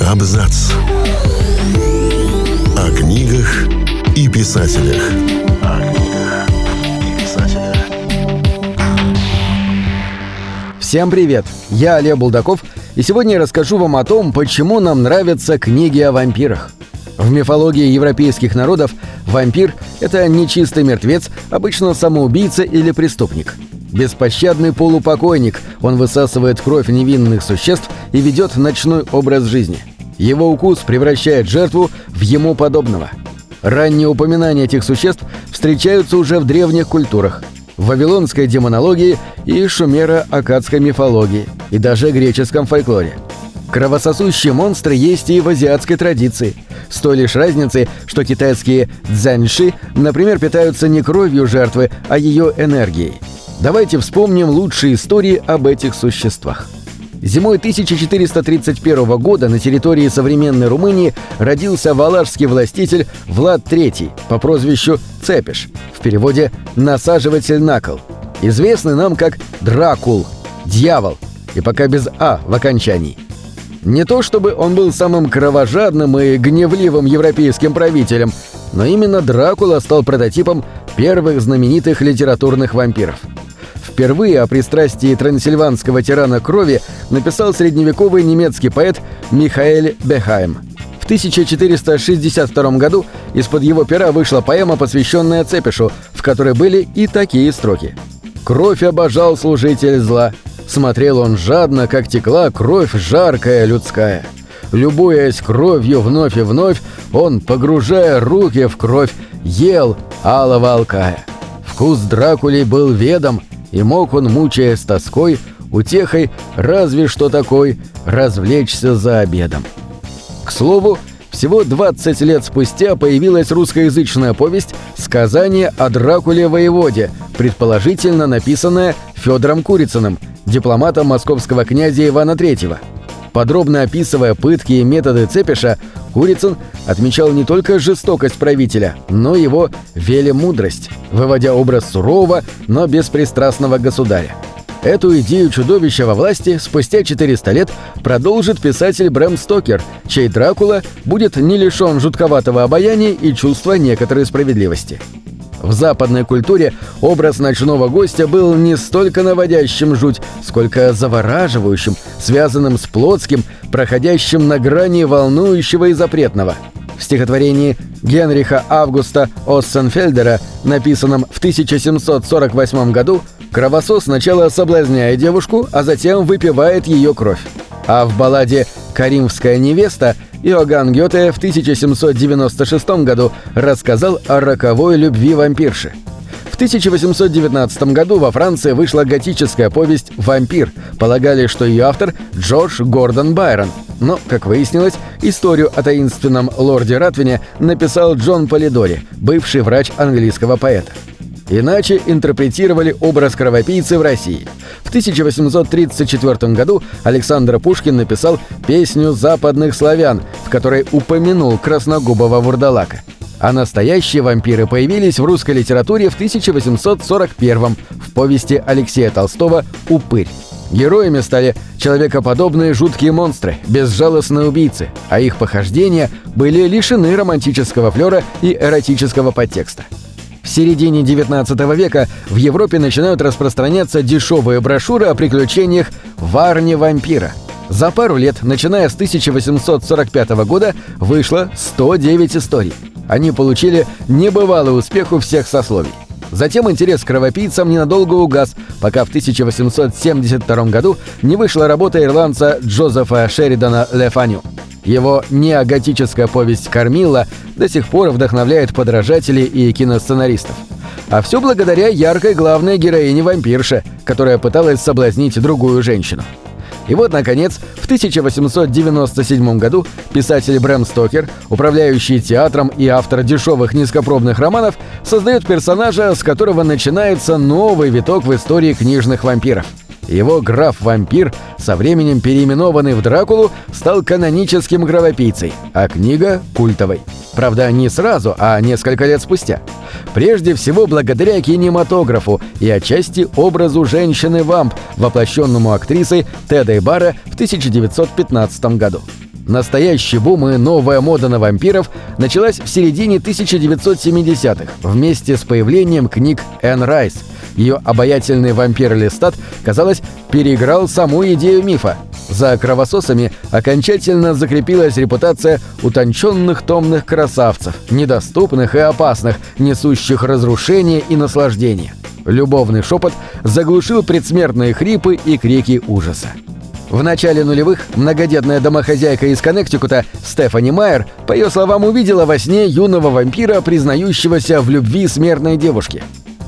Абзац. О книгах и писателях. Всем привет! Я Олег Булдаков, и сегодня я расскажу вам о том, почему нам нравятся книги о вампирах. В мифологии европейских народов вампир – это нечистый мертвец, обычно самоубийца или преступник. Беспощадный полупокойник, он высасывает кровь невинных существ и ведет ночной образ жизни. Его укус превращает жертву в ему подобного. Ранние упоминания этих существ встречаются уже в древних культурах – в вавилонской демонологии и шумеро-аккадской мифологии, и даже греческом фольклоре. Кровососущие монстры есть и в азиатской традиции, с той лишь разницей, что китайские дзяньши, например, питаются не кровью жертвы, а ее энергией. Давайте вспомним лучшие истории об этих существах. Зимой 1431 года на территории современной Румынии родился валашский властитель Влад Третий по прозвищу Цепеш, в переводе «насаживатель на кол», известный нам как Дракул, дьявол, и пока без «а» в окончании. Не то чтобы он был самым кровожадным и гневливым европейским правителем, но именно Дракула стал прототипом первых знаменитых литературных вампиров. Впервые о пристрастии трансильванского тирана крови написал средневековый немецкий поэт Михаэль Бехайм. В 1462 году из-под его пера вышла поэма, посвященная Цепешу, в которой были и такие строки. «Кровь обожал служитель зла. Смотрел он жадно, как текла кровь жаркая людская. Любуясь кровью вновь и вновь, он, погружая руки в кровь, ел алого алкая. Вкус Дракули был ведом, и мог он, мучаясь тоской, утехой, разве что такой, развлечься за обедом». К слову, всего 20 лет спустя появилась русскоязычная повесть «Сказание о Дракуле-воеводе», предположительно написанная Федором Курицыным, дипломатом московского князя Ивана III. Подробно описывая пытки и методы Цепеша, Курицын отмечал не только жестокость правителя, но и его велемудрость, выводя образ сурового, но беспристрастного государя. Эту идею чудовища во власти спустя 400 лет продолжит писатель Брэм Стокер, чей Дракула будет не лишен жутковатого обаяния и чувства некоторой справедливости. В западной культуре образ ночного гостя был не столько наводящим жуть, сколько завораживающим, связанным с плотским, проходящим на грани волнующего и запретного. В стихотворении Генриха Августа Оссенфельдера, написанном в 1748 году, кровосос сначала соблазняет девушку, а затем выпивает ее кровь. А в балладе «Каримская невеста» Иоганн Гёте в 1796 году рассказал о роковой любви вампирши. В 1819 году во Франции вышла готическая повесть «Вампир». Полагали, что ее автор Джордж Гордон Байрон. Но, как выяснилось, историю о таинственном лорде Ратвине написал Джон Полидори, бывший врач английского поэта. Иначе интерпретировали образ кровопийцы в России. В 1834 году Александр Пушкин написал «Песню западных славян», в которой упомянул красногубого вурдалака. А настоящие вампиры появились в русской литературе в 1841 в повести Алексея Толстого «Упырь». Героями стали человекоподобные жуткие монстры, безжалостные убийцы, а их похождения были лишены романтического флера и эротического подтекста. В середине 19 века в Европе начинают распространяться дешевые брошюры о приключениях Варни-вампира. За пару лет, начиная с 1845 года, вышло 109 историй. Они получили небывалый успех у всех сословий. Затем интерес к кровопийцам ненадолго угас, пока в 1872 году не вышла работа ирландца Джозефа Шеридана Лефаню. Его неоготическая повесть «Кормила» до сих пор вдохновляет подражателей и киносценаристов. А все благодаря яркой главной героине-вампирше, которая пыталась соблазнить другую женщину. И вот, наконец, в 1897 году писатель Брэм Стокер, управляющий театром и автор дешевых низкопробных романов, создает персонажа, с которого начинается новый виток в истории книжных вампиров. Его граф-вампир, со временем переименованный в Дракулу, стал каноническим кровопийцей, а книга – культовой. Правда, не сразу, а несколько лет спустя. Прежде всего благодаря кинематографу и отчасти образу женщины-вамп, воплощенному актрисой Теда Бара в 1915 году. Настоящий бум и новая мода на вампиров началась в середине 1970-х вместе с появлением книг Энн Райс. Ее обаятельный вампир Лестат, казалось, переиграл саму идею мифа. За кровососами окончательно закрепилась репутация утонченных томных красавцев, недоступных и опасных, несущих разрушение и наслаждение. Любовный шепот заглушил предсмертные хрипы и крики ужаса. В начале нулевых многодетная домохозяйка из Коннектикута Стефани Майер, по ее словам, увидела во сне юного вампира, признающегося в любви смертной девушке.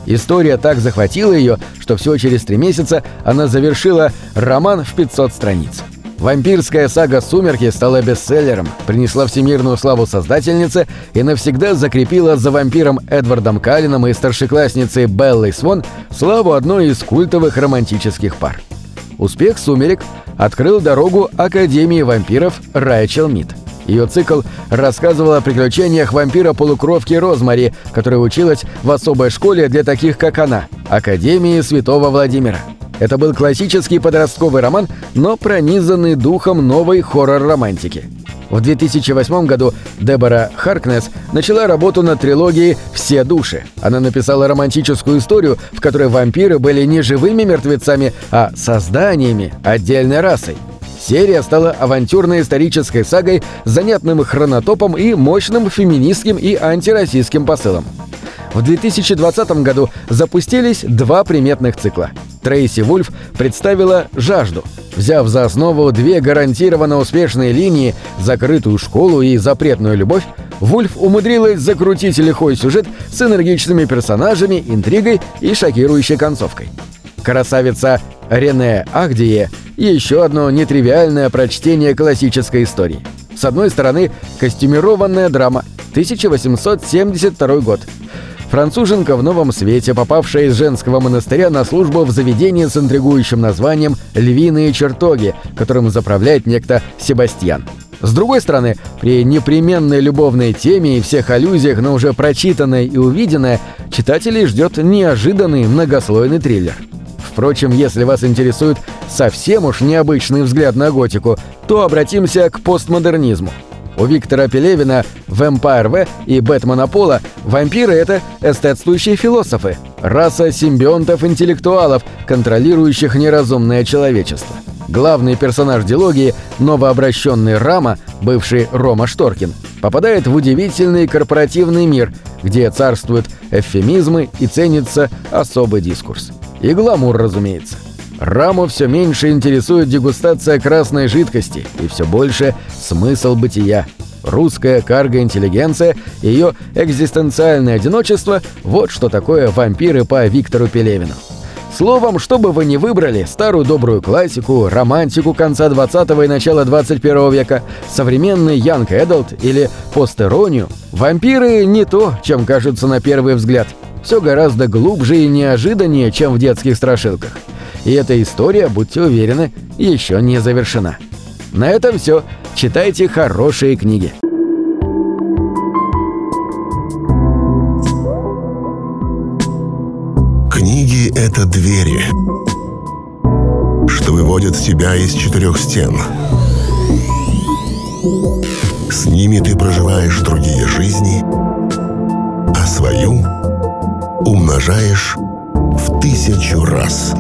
История так захватила ее, что всего через 3 месяца она завершила роман в 500 страниц. Вампирская сага «Сумерки» стала бестселлером, принесла всемирную славу создательнице и навсегда закрепила за вампиром Эдвардом Калленом и старшеклассницей Беллой Свон славу одной из культовых романтических пар. Успех «Сумерек» открыл дорогу Академии вампиров Райчел Мид. Ее цикл рассказывал о приключениях вампира-полукровки Розмари, которая училась в особой школе для таких, как она – Академии Святого Владимира. Это был классический подростковый роман, но пронизанный духом новой хоррор-романтики. В 2008 году Дебора Харкнесс начала работу над трилогией «Все души». Она написала романтическую историю, в которой вампиры были не живыми мертвецами, а созданиями, отдельной расой. Серия стала авантюрной исторической сагой с занятным хронотопом и мощным феминистским и антироссийским посылом. В 2020 году запустились 2 приметных цикла. Трейси Вульф представила «Жажду», взяв за основу 2 гарантированно успешные линии «Закрытую школу» и «Запретную любовь». Вульф умудрилась закрутить лихой сюжет с энергичными персонажами, интригой и шокирующей концовкой. Красавица Рене Ахдие – еще одно нетривиальное прочтение классической истории. С одной стороны, костюмированная драма, 1872 год. Француженка в новом свете, попавшая из женского монастыря на службу в заведении с интригующим названием «Львиные чертоги», которым заправляет некто Себастьян. С другой стороны, при непременной любовной теме и всех аллюзиях на уже прочитанное и увиденное, читателей ждет неожиданный многослойный триллер. Впрочем, если вас интересует совсем уж необычный взгляд на готику, то обратимся к постмодернизму. У Виктора Пелевина, Вэмпайр В и Бэтмена Пола вампиры – это эстетствующие философы, раса симбионтов-интеллектуалов, контролирующих неразумное человечество. Главный персонаж дилогии, новообращенный Рама, бывший Рома Шторкин, попадает в удивительный корпоративный мир, где царствуют эвфемизмы и ценится особый дискурс. И гламур, разумеется. Раму все меньше интересует дегустация красной жидкости и все больше смысл бытия. Русская карго-интеллигенция и ее экзистенциальное одиночество – вот что такое вампиры по Виктору Пелевину. Словом, что бы вы ни выбрали – старую добрую классику, романтику конца 20-го и начала 21 века, современный young adult или постеронию – вампиры не то, чем кажутся на первый взгляд. Все гораздо глубже и неожиданнее, чем в детских страшилках. И эта история, будьте уверены, еще не завершена. На этом все. Читайте хорошие книги. Книги — это двери, что выводят тебя из 4 стен. С ними ты проживаешь другие жизни, а свою умножаешь в 1000 раз.